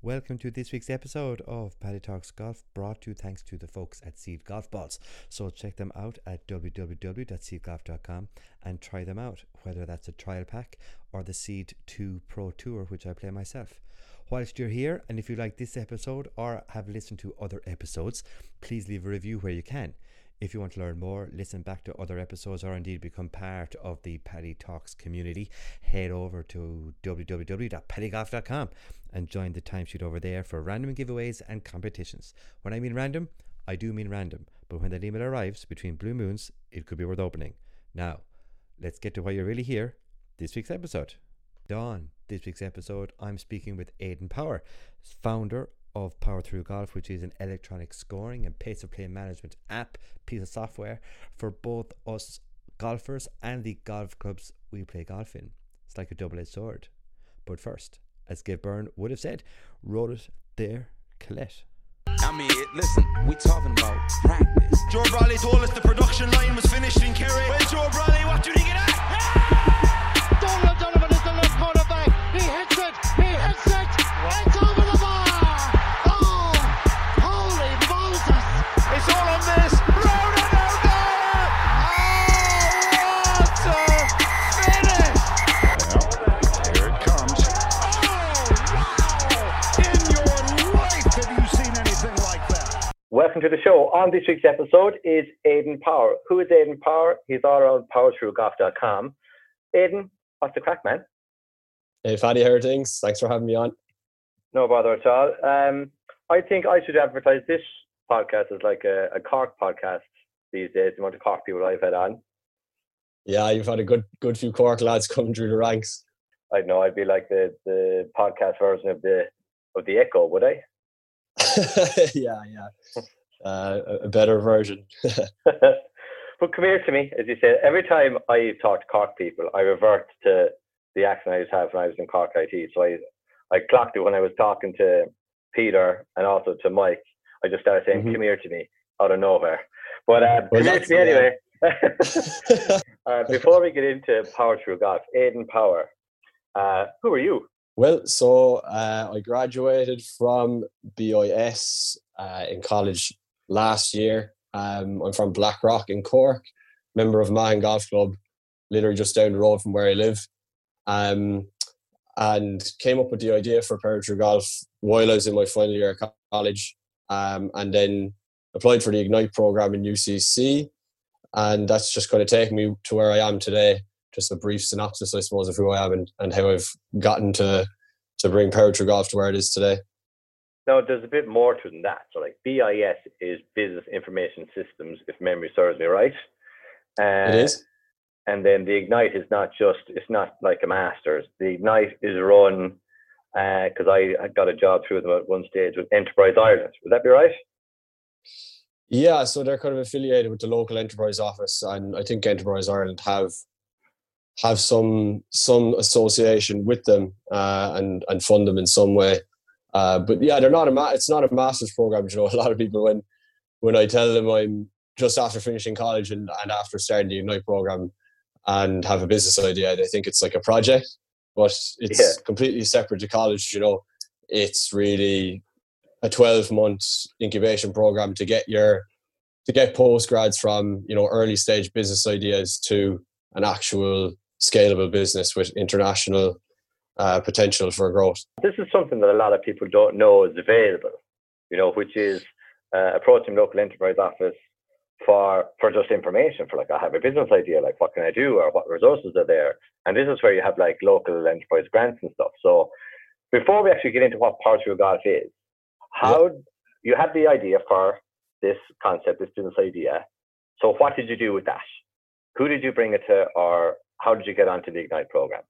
Welcome to this week's episode of Paddy Talks Golf, brought to you thanks to the folks at Seed Golf Balls. So check them out at www.seedgolf.com and try them out, whether that's a trial pack or the Seed 2 Pro Tour, which I play myself. Whilst you're here, and if you like this episode or have listened to other episodes, please leave a review where you can. If you want to learn more, listen back to other episodes, or indeed become part of the Paddy Talks community, head over to www.paddygolf.com and join the timesheet over there for random giveaways and competitions. When I mean random, I do mean random, but when that email arrives between blue moons, it could be worth opening. Now, let's get to why you're really here, this week's episode. Dawn, this week's episode, I'm speaking with Aidan Power, founder of Power Through Golf, which is an electronic scoring and pace of play management app, piece of software for both us golfers and the golf clubs we play golf in. It's like a double-edged sword. But first, as Gabe Byrne would have said, wrote it there, Colette. I mean, listen, we're talking about practice. Joe Brawley told us the production line was finished in Kerry. Well, Joe Brawley, what do you think of that? Yeah! Donald Donovan is the left cornerback. He hits it. He hits it. What? It's over the bar. It's all on this. Round and out there. Oh, what a finish. Well, here it comes. Oh, wow. In your life, have you seen anything like that? Welcome to the show. On this week's episode is Aidan Power. Who is Aidan Power? He's all around powerthroughgolf.com. Aidan, what's the crack, man? Hey, Fatty, how are things? Thanks for having me on. No bother at all. I think I should advertise this podcast is like a Cork podcast these days. You want to Cork people I've had on. Yeah, you've had a good few Cork lads coming through the ranks. I know. I'd be like the podcast version of the Echo, would I? yeah. A better version. But come here to me, as you said. Every time I talk to Cork people, I revert to the accent I used to have when I was in Cork IT. So I clocked it when I was talking to Peter and also to Mike. I just started saying, come here to me, out of nowhere. But come here to me anyway. Before we get into Power Through Golf, Aidan Power, who are you? Well, so I graduated from BIS in college last year. I'm from Blackrock in Cork, member of Mahon Golf Club, literally just down the road from where I live. And came up with the idea for Power Through Golf while I was in my final year of college. And then applied for the Ignite program in UCC, and that's just kind of taken me to where I am today. Just a brief synopsis, I suppose, of who I am and how I've gotten to bring Power Through Golf to where it is today. Now, there's a bit more to than that. So, like, BIS is Business Information Systems, if memory serves me right. It is. And then the Ignite is it's not like a Masters. The Ignite is run... because I got a job through them at one stage with Enterprise Ireland. Would that be right? Yeah, so they're kind of affiliated with the local Enterprise office, and I think Enterprise Ireland have some association with them and fund them in some way. But yeah, they're not it's not a master's program. You know, a lot of people when I tell them I'm just after finishing college and after starting the Ignite program and have a business idea, they think it's like a project. But it's completely separate to college, you know. It's really a 12-month incubation program to get to get postgrads from, you know, early stage business ideas to an actual scalable business with international potential for growth. This is something that a lot of people don't know is available, you know, which is approaching local enterprise office for just information, for like, I have a business idea, like what can I do or what resources are there? And this is where you have like local enterprise grants and stuff. So before we actually get into what Power Through Golf is, you had the idea for this concept, this business idea. So what did you do with that? Who did you bring it to, or how did you get onto the Ignite program?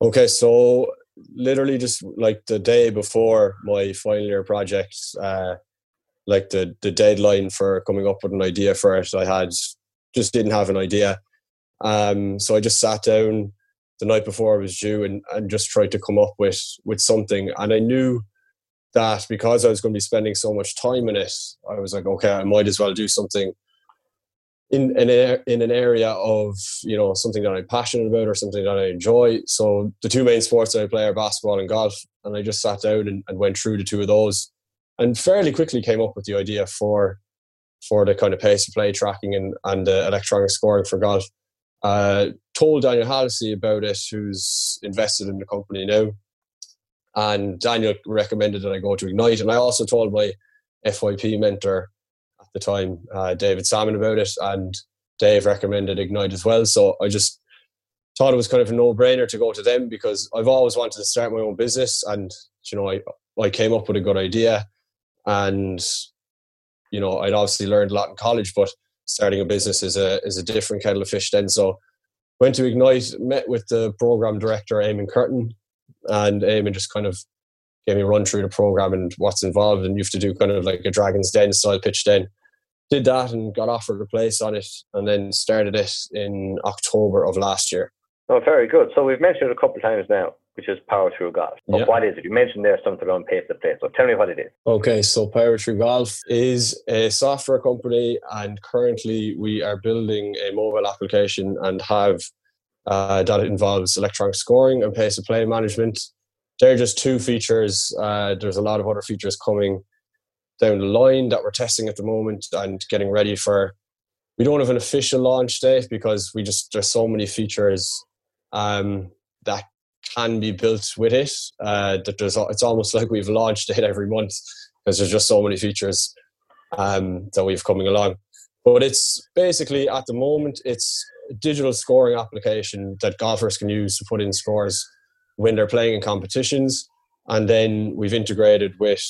Okay, so literally just like the day before my final year project, like the deadline for coming up with an idea for it, I just didn't have an idea. So I just sat down the night before I was due and just tried to come up with something. And I knew that because I was going to be spending so much time in it, I was like, okay, I might as well do something in an area of, you know, something that I'm passionate about or something that I enjoy. So the two main sports that I play are basketball and golf. And I just sat down and went through the two of those and fairly quickly came up with the idea for the kind of pace of play tracking and electronic scoring for golf. Told Daniel Halsey about it, who's invested in the company now. And Daniel recommended that I go to Ignite. And I also told my FYP mentor at the time, David Salmon, about it. And Dave recommended Ignite as well. So I just thought it was kind of a no-brainer to go to them because I've always wanted to start my own business. And, you know, I came up with a good idea. And, you know, I'd obviously learned a lot in college, but starting a business is a different kettle of fish then. So went to Ignite, met with the program director, Eamon Curtin. And Eamon just kind of gave me a run through the program and what's involved. And you have to do kind of like a Dragon's Den style pitch then. Did that and got offered a place on it and then started it in October of last year. Oh, very good. So we've mentioned it a couple of times now, which is Power Through Golf. But What is it? You mentioned there's something around pace to play. So tell me what it is. Okay, so Power Through Golf is a software company, and currently we are building a mobile application and have that involves electronic scoring and pace of play management. They're just two features. There's a lot of other features coming down the line that we're testing at the moment and getting ready for. We don't have an official launch date because there's so many features that can be built with it that it's almost like we've launched it every month because there's just so many features that we've coming along. But it's basically at the moment it's digital scoring application that golfers can use to put in scores when they're playing in competitions. And then we've integrated with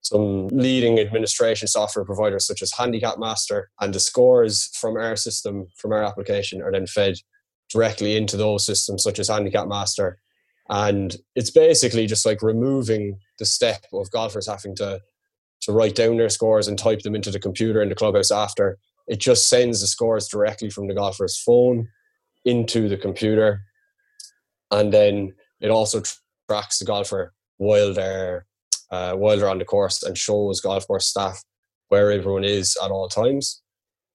some leading administration software providers such as Handicap Master, and the scores from our system, from our application, are then fed directly into those systems such as Handicap Master. And it's basically just like removing the step of golfers having to write down their scores and type them into the computer in the clubhouse after. It just sends the scores directly from the golfer's phone into the computer. And then it also tracks the golfer while they're on the course and shows golf course staff where everyone is at all times.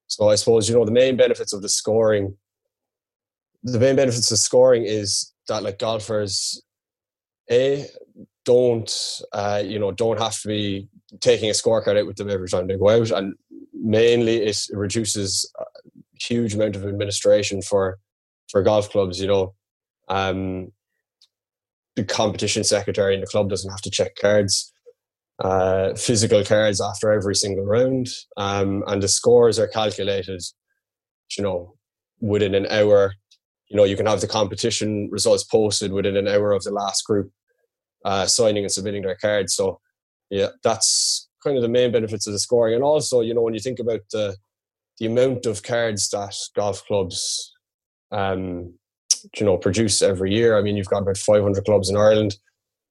So I suppose, you know, the main benefits of scoring is that, like, golfers, don't have to be taking a scorecard out with them every time they go out. And mainly it reduces a huge amount of administration for golf clubs. You know, the competition secretary in the club doesn't have to check cards, physical cards after every single round. And the scores are calculated, you know, within an hour. You know, you can have the competition results posted within an hour of the last group signing and submitting their cards. So yeah, that's kind of the main benefits of the scoring. And also, you know, when you think about the amount of cards that golf clubs produce every year, I mean, you've got about 500 clubs in Ireland.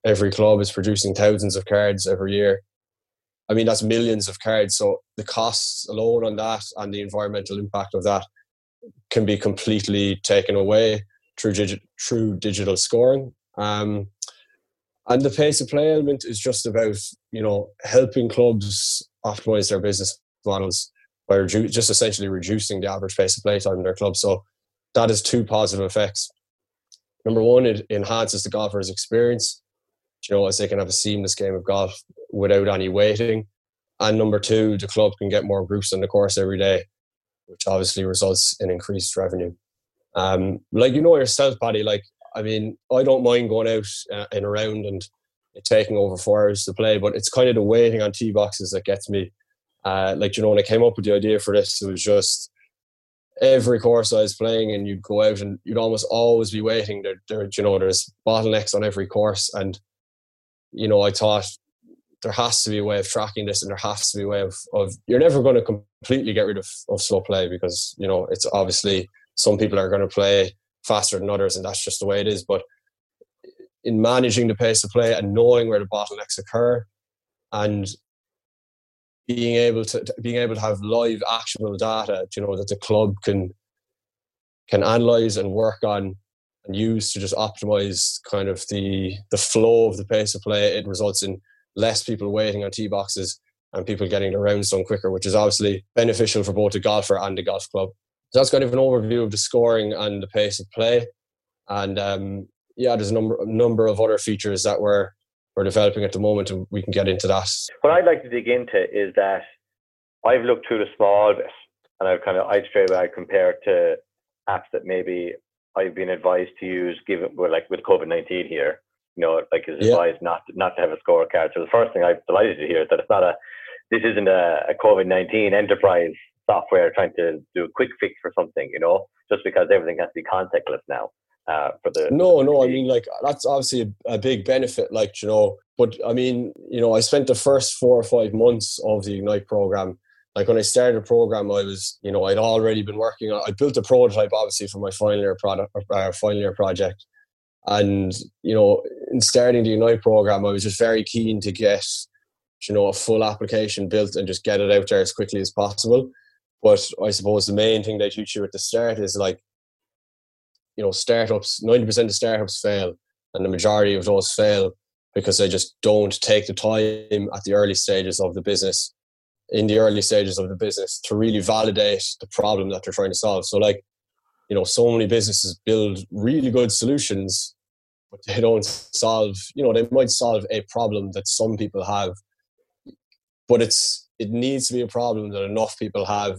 Every club is producing thousands of cards every year. I mean, that's millions of cards. So the costs alone on that and the environmental impact of that can be completely taken away through digital scoring. And the pace of play element is just about, you know, helping clubs optimize their business models by just essentially reducing the average pace of play time in their club. So that has two positive effects. Number one, it enhances the golfer's experience, you know, as they can have a seamless game of golf without any waiting. And number two, the club can get more groups on the course every day, which obviously results in increased revenue. Like, you know yourself, Paddy, like, I mean, I don't mind going out in a round and it taking over 4 hours to play, but it's kind of the waiting on tee boxes that gets me. Like, you know, when I came up with the idea for this, it was just every course I was playing and you'd go out and you'd almost always be waiting. There, you know, there's bottlenecks on every course. And, you know, I thought there has to be a way of tracking this, and there has to be a way of you're never going to completely get rid of slow play because, you know, it's obviously some people are going to play faster than others, and that's just the way it is. But in managing the pace of play and knowing where the bottlenecks occur, and being able to have live actionable data, you know, that the club can analyze and work on and use to just optimize kind of the flow of the pace of play, it results in less people waiting on tee boxes, and people getting their rounds done quicker, which is obviously beneficial for both the golfer and the golf club. So that's kind of an overview of the scoring and the pace of play. And yeah, there's a number of other features that we're developing at the moment, and we can get into that. What I'd like to dig into is that I've looked through the small bit, and I'd straight away compare it to apps that maybe I've been advised to use, given we're like with COVID-19 here, is advised not to have a scorecard. So the first thing I'm delighted to hear is that it's not this isn't a COVID-19 enterprise software trying to do a quick fix for something, just because everything has to be contactless now. I mean, like, that's obviously a big benefit, but I mean, I spent the first 4 or 5 months of the Ignite program. Like, when I started the program, I was, I'd already been working on, I built a prototype obviously for my final year project. And, in starting the Ignite program, I was just very keen to get, a full application built and just get it out there as quickly as possible. But I suppose the main thing they teach you at the start is startups, 90% of startups fail, and the majority of those fail because they just don't take the time at the early stages of the business, to really validate the problem that they're trying to solve. So so many businesses build really good solutions, but they don't solve, they might solve a problem that some people have, but it needs to be a problem that enough people have,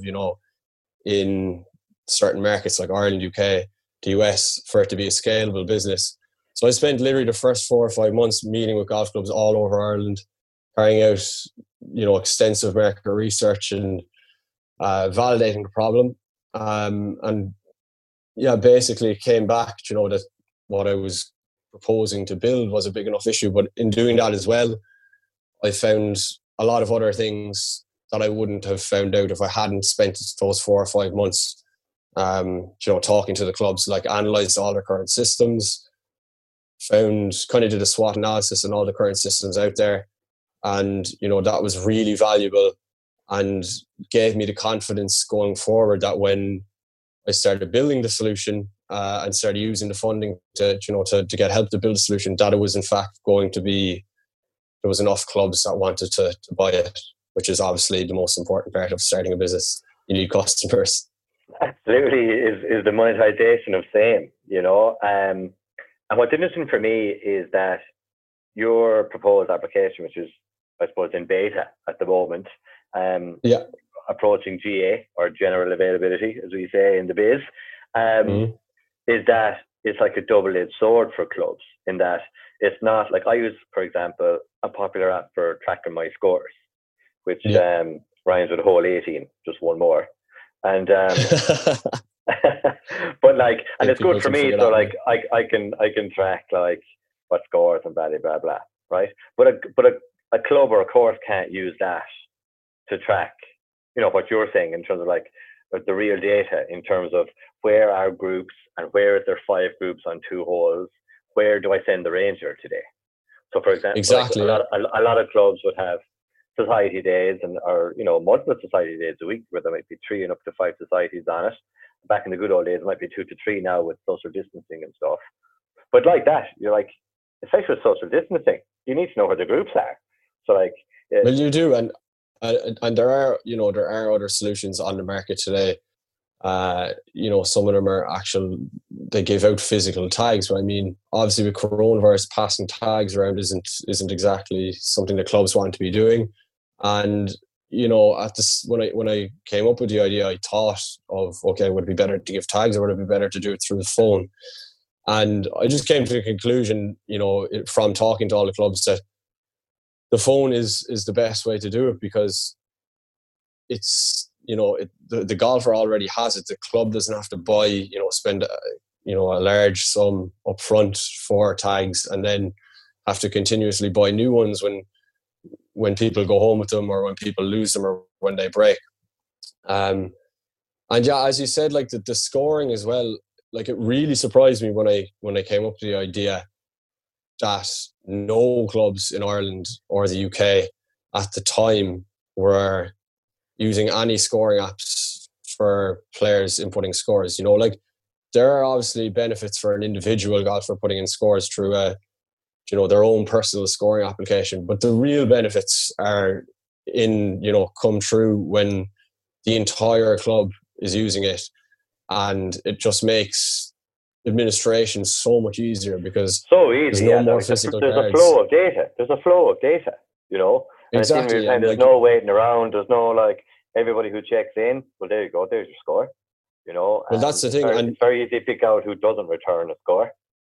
in certain markets like Ireland, UK, the US, for it to be a scalable business. So I spent literally the first 4 or 5 months meeting with golf clubs all over Ireland, carrying out, extensive market research and validating the problem. Basically it came back, that what I was proposing to build was a big enough issue. But in doing that as well, I found a lot of other things that I wouldn't have found out if I hadn't spent those 4 or 5 months talking to the clubs, analysed all their current systems, did a SWOT analysis on all the current systems out there. And, that was really valuable and gave me the confidence going forward that when I started building the solution and started using the funding to get help to build a solution, that it was in fact going to be, there was enough clubs that wanted to buy it, which is obviously the most important part of starting a business. You need customers. Absolutely, is the monetization of same, and what's interesting for me is that your proposed application, which is, I suppose, in beta at the moment, approaching GA, or general availability, as we say in the biz, is that it's like a double-edged sword for clubs, in that it's not like I use, for example, a popular app for tracking my scores, which rhymes with a whole 18, just one more. And but and it's good for me, so I can track what scores and blah blah blah, right? But a club or a course can't use that to track what you're saying in terms of the real data, in terms of where are groups and where is there 5 groups on 2 holes, where do I send the ranger today? So for example, exactly. a lot of clubs would have society days, and or multiple society days a week, where there might be 3 and up to 5 societies on it. Back in the good old days, it might be 2 to 3 now with social distancing and stuff. But especially with social distancing, you need to know where the groups are. So you do, and there are there are other solutions on the market today. Some of them are they give out physical tags, but I mean, obviously with coronavirus, passing tags around isn't exactly something the clubs want to be doing. And, when I came up with the idea, I thought of, okay, would it be better to give tags, or would it be better to do it through the phone? And I just came to the conclusion, from talking to all the clubs, that the phone is the best way to do it, because it's, the golfer already has it. The club doesn't have to buy, spend, a large sum up front for tags and then have to continuously buy new ones when people go home with them, or when people lose them, or when they break. As you said, the scoring as well, it really surprised me when I came up with the idea that no clubs in Ireland or the UK at the time were using any scoring apps for players inputting scores. There are obviously benefits for an individual golfer putting in scores through their own personal scoring application, but the real benefits are in, you know, come true when the entire club is using it. And it just makes administration so much easier because there's no more physical cards. There's a flow of data. There's a flow of data, you know. And exactly. Time, there's no waiting around. There's no, like, everybody who checks in, well, there you go, there's your score, you know. Well, that's the thing. Very, and it's very easy to pick out who doesn't return a score,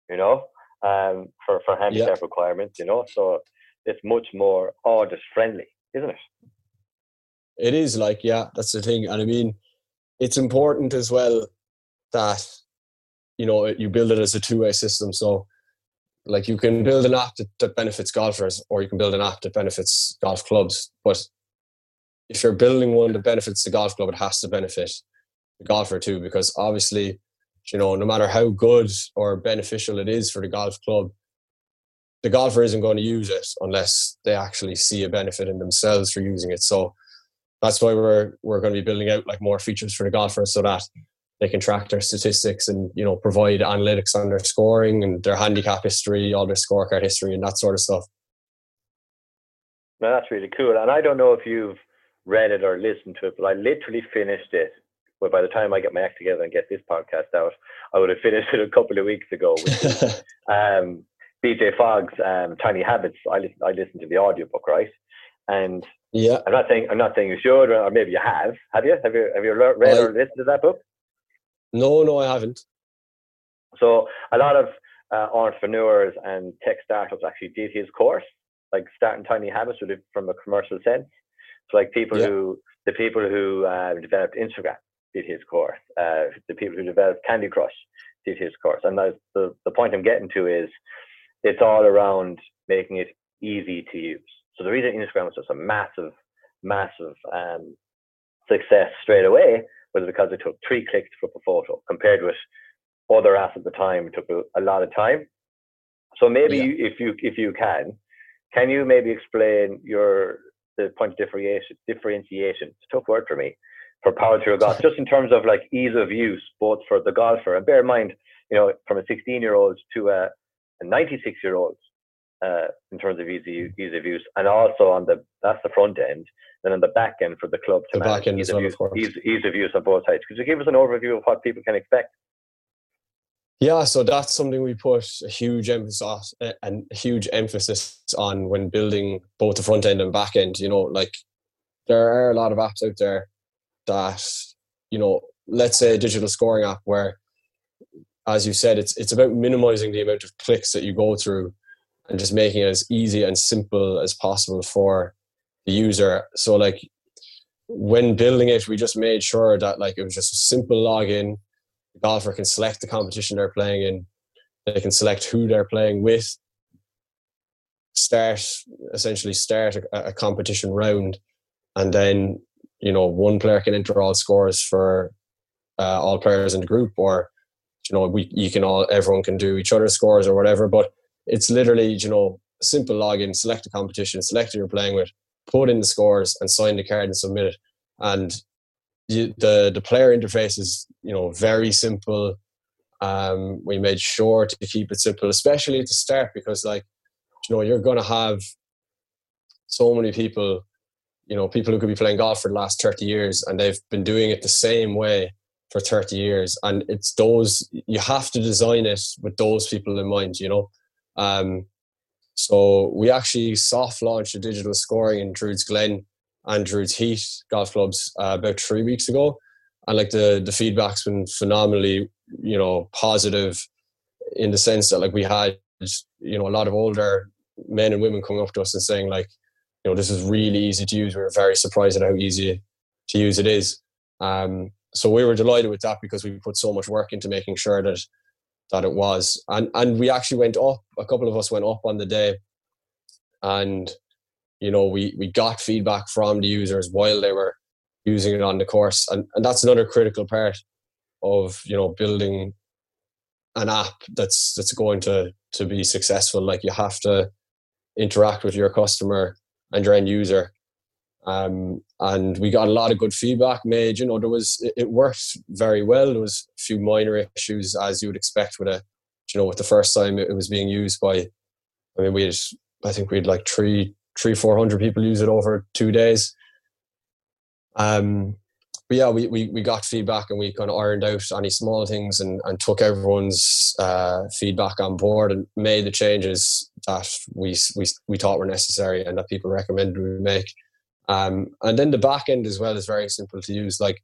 you know, for handicap requirements, you know. So it's much more artist-friendly, isn't it? It is, like, yeah, that's the thing. And I mean, it's important as well that, you know, you build it as a two-way system. So, like, you can build an app that benefits golfers, or you can build an app that benefits golf clubs. But if you're building one that benefits the golf club, it has to benefit the golfer too, because obviously, you know, no matter how good or beneficial it is for the golf club, the golfer isn't going to use it unless they actually see a benefit in themselves for using it. So that's why we're going to be building out, like, more features for the golfers so that they can track their statistics and, you know, provide analytics on their scoring and their handicap history, all their scorecard history and that sort of stuff. Well, that's really cool. And I don't know if you've read it or listened to it, but I literally finished it. Well, by the time I get my act together and get this podcast out, I would have finished it a couple of weeks ago. With BJ Fogg's Tiny Habits. I listened to the audiobook, right? And yeah, I'm not saying you should, or maybe you have. Have you read or listened to that book? No, I haven't. So a lot of entrepreneurs and tech startups actually did his course, like starting Tiny Habits from a commercial sense. So, like, the people who developed Instagram did his course. The people who developed Candy Crush did his course. And the point I'm getting to is it's all around making it easy to use. So the reason Instagram was such a massive success straight away was because it took 3 clicks to put up a photo, compared with other apps at the time. It took a lot of time. So maybe if you can you maybe explain the point of differentiation? It's a tough word for me, for Power Through Golf, just in terms of, like, ease of use, both for the golfer, and bear in mind, you know, from a 16-year-old to a 96-year-old, in terms of ease of use, and also that's the front end, then on the back end for the club to manage ease of use on both sides. Could you give us an overview of what people can expect? Yeah, so that's something we put a huge emphasis on when building both the front end and back end. You know, like, there are a lot of apps out there that, you know, let's say a digital scoring app where, as you said, it's about minimizing the amount of clicks that you go through and just making it as easy and simple as possible for the user. So, like, when building it, we just made sure that, like, it was just a simple login. The golfer can select the competition they're playing in. They can select who they're playing with. Start a competition round, and then, you know, one player can enter all scores for all players in the group, or, you know, everyone can do each other's scores or whatever. But it's literally, you know, simple login, select a competition, select who you're playing with, put in the scores, and sign the card and submit it. And the player interface is, you know, very simple. We made sure to keep it simple, especially at the start, because, like, you know, you're going to have so many people, you know, people who could be playing golf for the last 30 years, and they've been doing it the same way for 30 years. And it's those, you have to design it with those people in mind, you know. So we actually soft launched the digital scoring in Druid's Glen and Druid's Heath golf clubs about 3 weeks ago. And, like, the feedback's been phenomenally, you know, positive, in the sense that, like, we had, you know, a lot of older men and women coming up to us and saying, like, you know, this is really easy to use. We were very surprised at how easy to use it is. So we were delighted with that, because we put so much work into making sure that it was. And we actually went up, a couple of us went up on the day, and, you know, we got feedback from the users while they were using it on the course. And that's another critical part of, you know, building an app that's going to be successful. Like, you have to interact with your customer and your end user. And we got a lot of good feedback made. You know, it worked very well. There was a few minor issues, as you would expect with a, you know, with the first time it was being used by, I mean, we had, I think we had like three 300-400 people use it over 2 days. But yeah, we got feedback and we kind of ironed out any small things and took everyone's feedback on board and made the changes that we thought were necessary and that people recommended we make. And then the back end as well is very simple to use. Like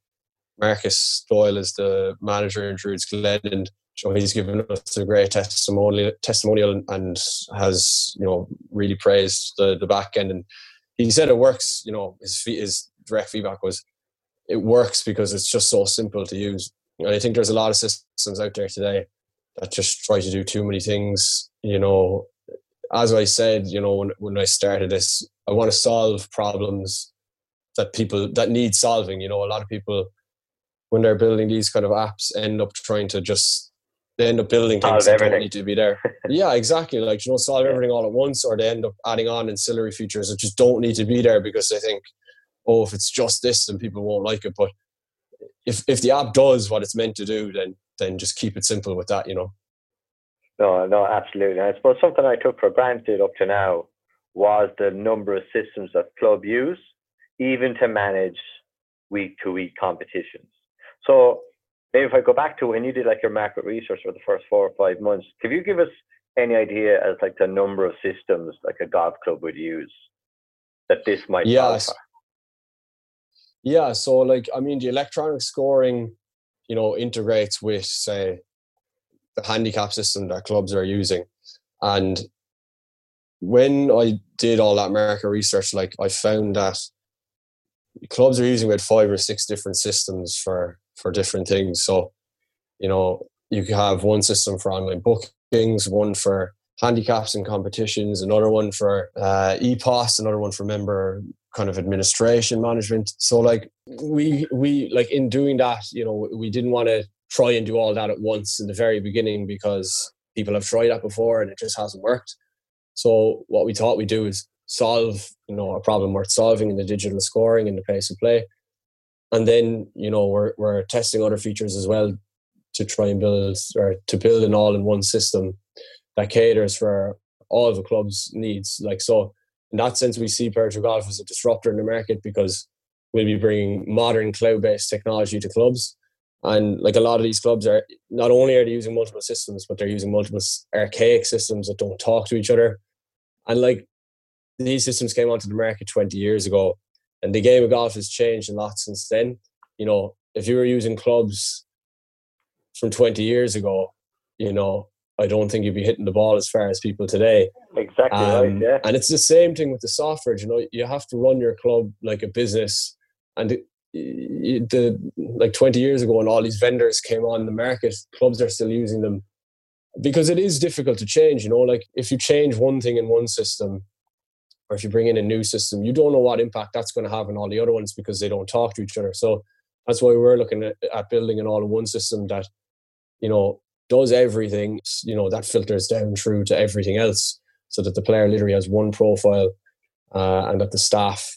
Marcus Doyle is the manager in Druid's Glen, and so he's given us a great testimonial and has, you know, really praised the back end. And he said it works, you know, his direct feedback was, it works because it's just so simple to use. And I think there's a lot of systems out there today that just try to do too many things. You know, as I said, you know, when I started this, I want to solve problems that need solving. You know, a lot of people, when they're building these kind of apps, end up building things that don't need to be there. Yeah, exactly. Like, you know, solve everything all at once, or they end up adding on ancillary features that just don't need to be there because they think, oh, if it's just this, then people won't like it. But if the app does what it's meant to do, then just keep it simple with that, you know. No, absolutely. I suppose something I took for granted up to now was the number of systems that club use, even to manage week-to-week competitions. So maybe if I go back to when you did like your market research for the first 4 or 5 months, could you give us any idea as like the number of systems like a golf club would use that this might qualify? Yeah, so like, I mean, the electronic scoring, you know, integrates with, say, the handicap system that clubs are using. And when I did all that market research, like, I found that clubs are using about 5 or 6 different systems for different things. So, you know, you could have one system for online bookings, one for handicaps and competitions, another one for EPOS, another one for member kind of administration management. So like we like in doing that, you know, we didn't want to try and do all that at once in the very beginning because people have tried that before and it just hasn't worked. So what we thought we'd do is solve, you know, a problem worth solving in the digital scoring and the pace of play. And then, you know, we're testing other features as well to try and build an all-in-one system that caters for all the club's needs. Like, so in that sense, we see Power Through Golf as a disruptor in the market because we'll be bringing modern cloud-based technology to clubs. And like, a lot of these clubs are not only are they using multiple systems, but they're using multiple archaic systems that don't talk to each other. And like, these systems came onto the market 20 years ago, and the game of golf has changed a lot since then. You know, if you were using clubs from 20 years ago, you know, I don't think you'd be hitting the ball as far as people today. Exactly. Right, yeah. And it's the same thing with the software. You know, you have to run your club like a business. And like 20 years ago, when all these vendors came on the market, clubs are still using them because it is difficult to change. You know, like, if you change one thing in one system, or if you bring in a new system, you don't know what impact that's going to have on all the other ones because they don't talk to each other. So that's why we're looking at building an all-in-one system that, you know, does everything, you know, that filters down through to everything else, so that the player literally has one profile, and that the staff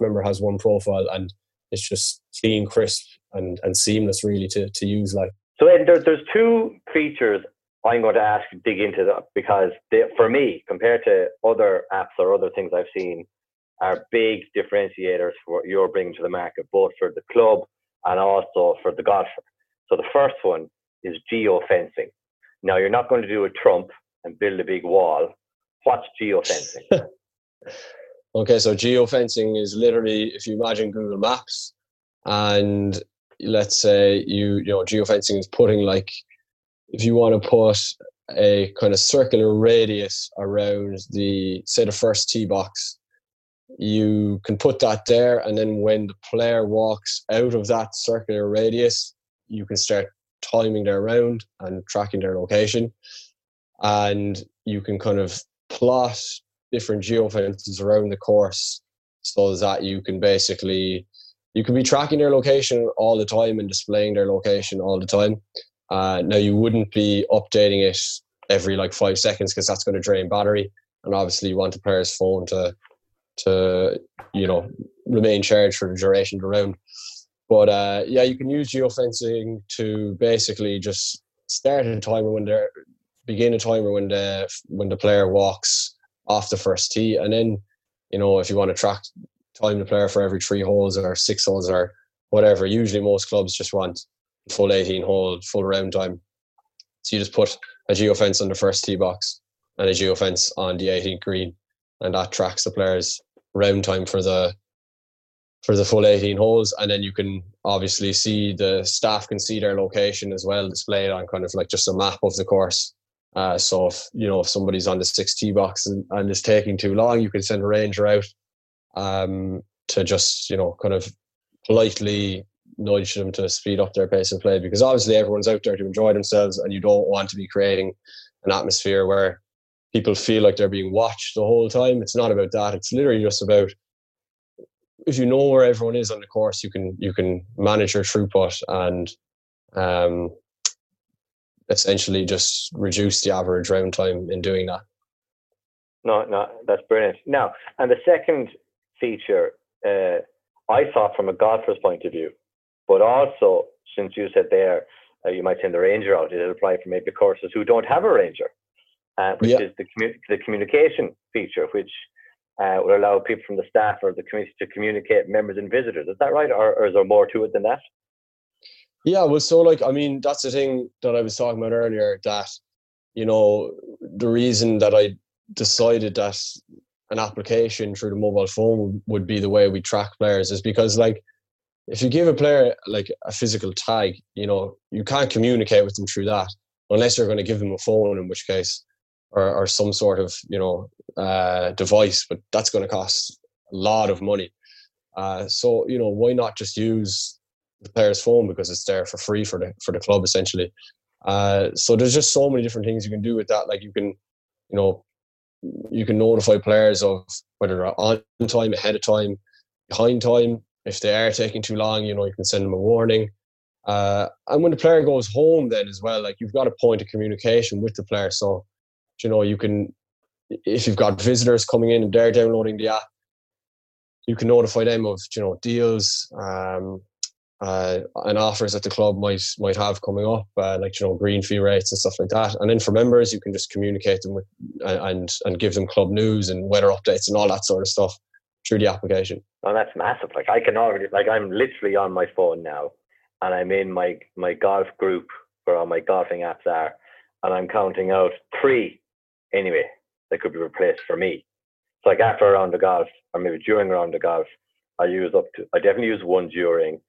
member has one profile, and it's just clean, crisp, and seamless, really, to use. Like, so, Ed, there's two features I'm going to ask you to dig into that, because they, for me, compared to other apps or other things I've seen, are big differentiators for what you're bringing to the market, both for the club and also for the golfer. So the first one is geofencing. Now, you're not going to do a Trump and build a big wall. What's geofencing? Okay, so geofencing is literally, if you imagine Google Maps, and let's say you know, geofencing is putting, like, if you want to put a kind of circular radius around the first tee box, you can put that there, and then when the player walks out of that circular radius, you can start timing their round and tracking their location. And you can kind of plot different geofences around the course so that you can basically, you can be tracking their location all the time and displaying their location all the time. Now, you wouldn't be updating it every like 5 seconds because that's going to drain battery. And obviously you want the player's phone to you know, remain charged for the duration of the round. But yeah, you can use geofencing to basically just begin a timer when the player walks off the first tee. And then, you know, if you want to track time to player for every 3 holes or 6 holes or whatever, usually most clubs just want full 18-hole, full round time. So you just put a geofence on the first tee box and a geofence on the 18th green, and that tracks the player's round time for the full 18 holes. And then you can obviously see, the staff can see their location as well, displayed on kind of like just a map of the course. So if, you know, if somebody's on the 6th tee box and is taking too long, you can send a ranger out to just, you know, kind of politely nudge them to speed up their pace of play, because obviously everyone's out there to enjoy themselves, and you don't want to be creating an atmosphere where people feel like they're being watched the whole time. It's not about that. It's literally just about, if you know where everyone is on the course, you can manage your throughput and essentially just reduce the average round time in doing that. No, that's brilliant. Now, and the second feature, I thought from a golfer's point of view, but also, since you said there, you might send a ranger out, it'll apply for maybe courses who don't have a ranger, which is the communication feature, which will allow people from the staff or the community to communicate members and visitors. Is that right? Or is there more to it than that? Yeah, well, so like, I mean, that's the thing that I was talking about earlier, that, you know, the reason that I decided that an application through the mobile phone would be the way we track players is because, like, if you give a player like a physical tag, you know, you can't communicate with them through that unless you're going to give them a phone, in which case, or some sort of, you know, device, but that's going to cost a lot of money. So, you know, why not just use the player's phone, because it's there for free for the club essentially. So there's just so many different things you can do with that. Like you can notify players of whether they're on time, ahead of time, behind time. If they are taking too long, you know, you can send them a warning. And when the player goes home then as well, like, you've got a point of communication with the player. So, you know, you can, if you've got visitors coming in and they're downloading the app, you can notify them of, you know, deals and offers that the club might have coming up, like, you know, green fee rates and stuff like that. And then for members, you can just communicate them with and give them club news and weather updates and all that sort of stuff through the application. Oh, that's massive. Like, I can already, like, I'm literally on my phone now, and I'm in my golf group where all my golfing apps are, and I'm counting out 3 anyway that could be replaced for me. So like, after a round of golf, or maybe during a round of golf, I definitely use one during,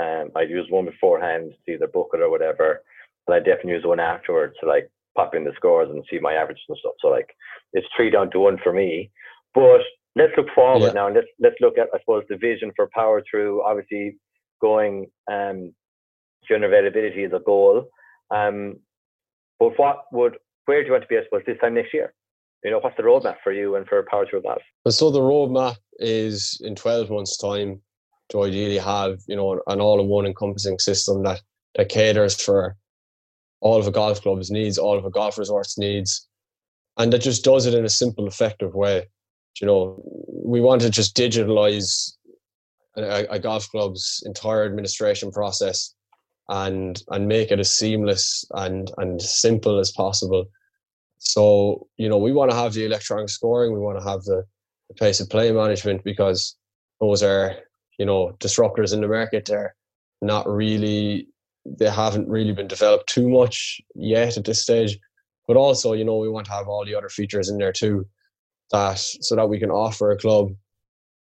I'd use one beforehand to either book it or whatever, and I definitely use one afterwards to like pop in the scores and see my averages and stuff. So like, it's 3 down to 1 for me. But let's look forward now, and let's look at, I suppose, the vision for Power Through. Obviously, going general availability is a goal. But where do you want to be, I suppose, this time next year? You know, what's the roadmap for you and for Power Through Golf? So the roadmap is, in 12 months' time, to ideally have, you know, an all-in-one encompassing system that caters for all of a golf club's needs, all of a golf resort's needs, and that just does it in a simple, effective way. You know, we want to just digitalize a golf club's entire administration process and make it as seamless and simple as possible. So, you know, we want to have the electronic scoring, we want to have the pace of play management, because those are, you know, disruptors in the market. They haven't really been developed too much yet at this stage. But also, you know, we want to have all the other features in there too, so that we can offer a club,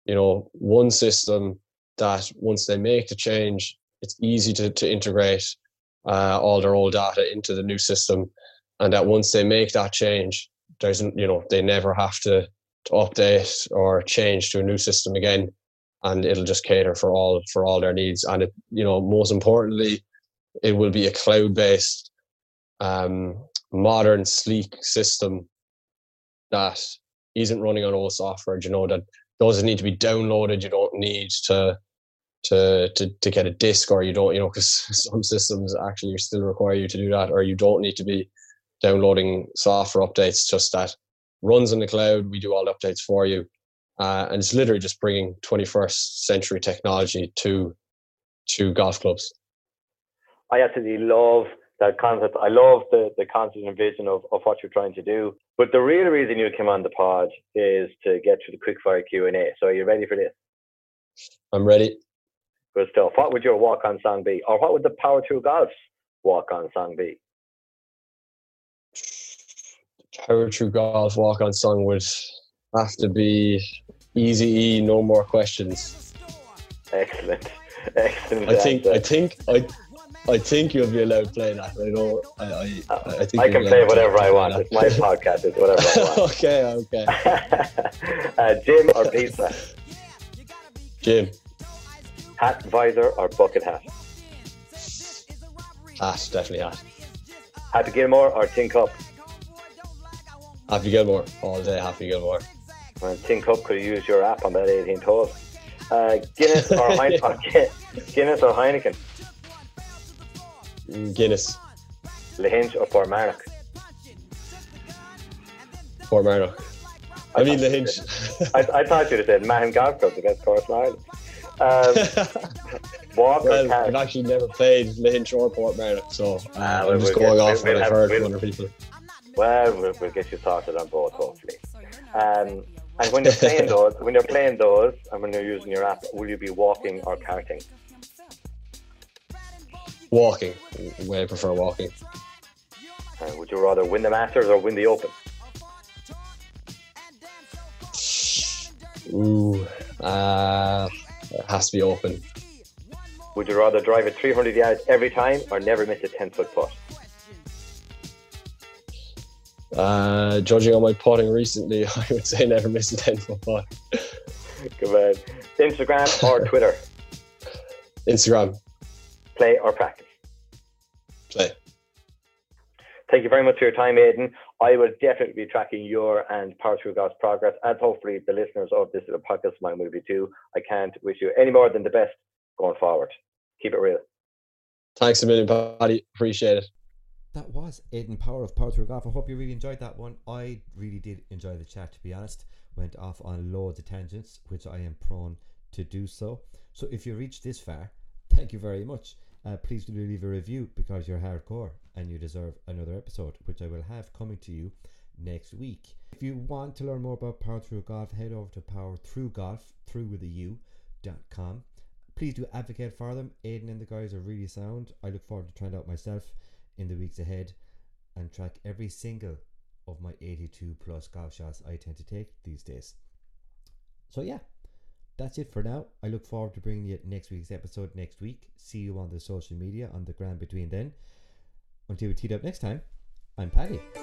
you know, one system that once they make the change, it's easy to integrate all their old data into the new system, and that once they make that change, there's, you know, they never have to update or change to a new system again, and it'll just cater for all their needs. And it, you know, most importantly, it will be a cloud-based, modern, sleek system that isn't running on old software. You know, that doesn't need to be downloaded. You don't need to get a disc, or you don't, you know, because some systems actually still require you to do that, or you don't need to be downloading software updates. Just that runs in the cloud. We do all the updates for you, and it's literally just bringing 21st century technology to golf clubs. I absolutely love that concept. I love the concept and vision of what you're trying to do. But the real reason you came on the pod is to get to the quickfire Q&A. So are you ready for this? I'm ready. Good stuff. What would your walk-on song be? Or what would the Power Through Golf's walk-on song be? Power Through Golf walk-on song would have to be Easy E, No More Questions. Excellent. Excellent. I think you'll be allowed to play that. I can play whatever I want. It's my podcast. It's whatever I want. Okay. Gym or pizza? Gym. Hat, visor or bucket hat? Hat, definitely hat. Happy Gilmore or Tin Cup? Happy Gilmore. All day Happy Gilmore. And Tin Cup could use your app on that 18th hole. Guinness or Guinness or Heineken? Guinness. Lahinch or Port Marnock? Port Marnock. I mean Lahinch. I thought you'd have said Mahon Golf Club against Port Marnock. Walk or cash? I've actually never played Lahinch or Port Marnock, so I'm just going off what I've heard from other people. Well, we'll get you started on both, hopefully. And when you're playing those, and when you're using your app, will you be walking or karting? Walking. I prefer walking. Would you rather win the Masters or win the Open? Ooh, it has to be Open. Would you rather drive it 300 yards every time or never miss a 10-foot putt? Judging on my putting recently, I would say never miss a 10-foot putt. Good man. Instagram or Twitter? Instagram. Play or practice? Play. Thank you very much for your time, Aidan. I will definitely be tracking your and Power Through Golf's progress, and hopefully the listeners of this podcast mine will be too. I can't wish you any more than the best going forward. Keep it real. Thanks a million, Paddy. Appreciate it. That was Aidan Power of Power Through Golf. I hope you really enjoyed that one. I really did enjoy the chat, to be honest. Went off on loads of tangents, which I am prone to do so. So if you reached this far, thank you very much. Please do leave a review because you're hardcore and you deserve another episode, which I will have coming to you next week. If you want to learn more about Power Through Golf, head over to powerthroughgolf.com. Please do advocate for them. Aidan and the guys are really sound. I look forward to trying it out myself in the weeks ahead and track every single of my 82 plus golf shots I tend to take these days. So yeah, that's it for now. I look forward to bringing you next week's episode next week. See you on the social media, on the gram between then. Until we teed up next time, I'm Paddy.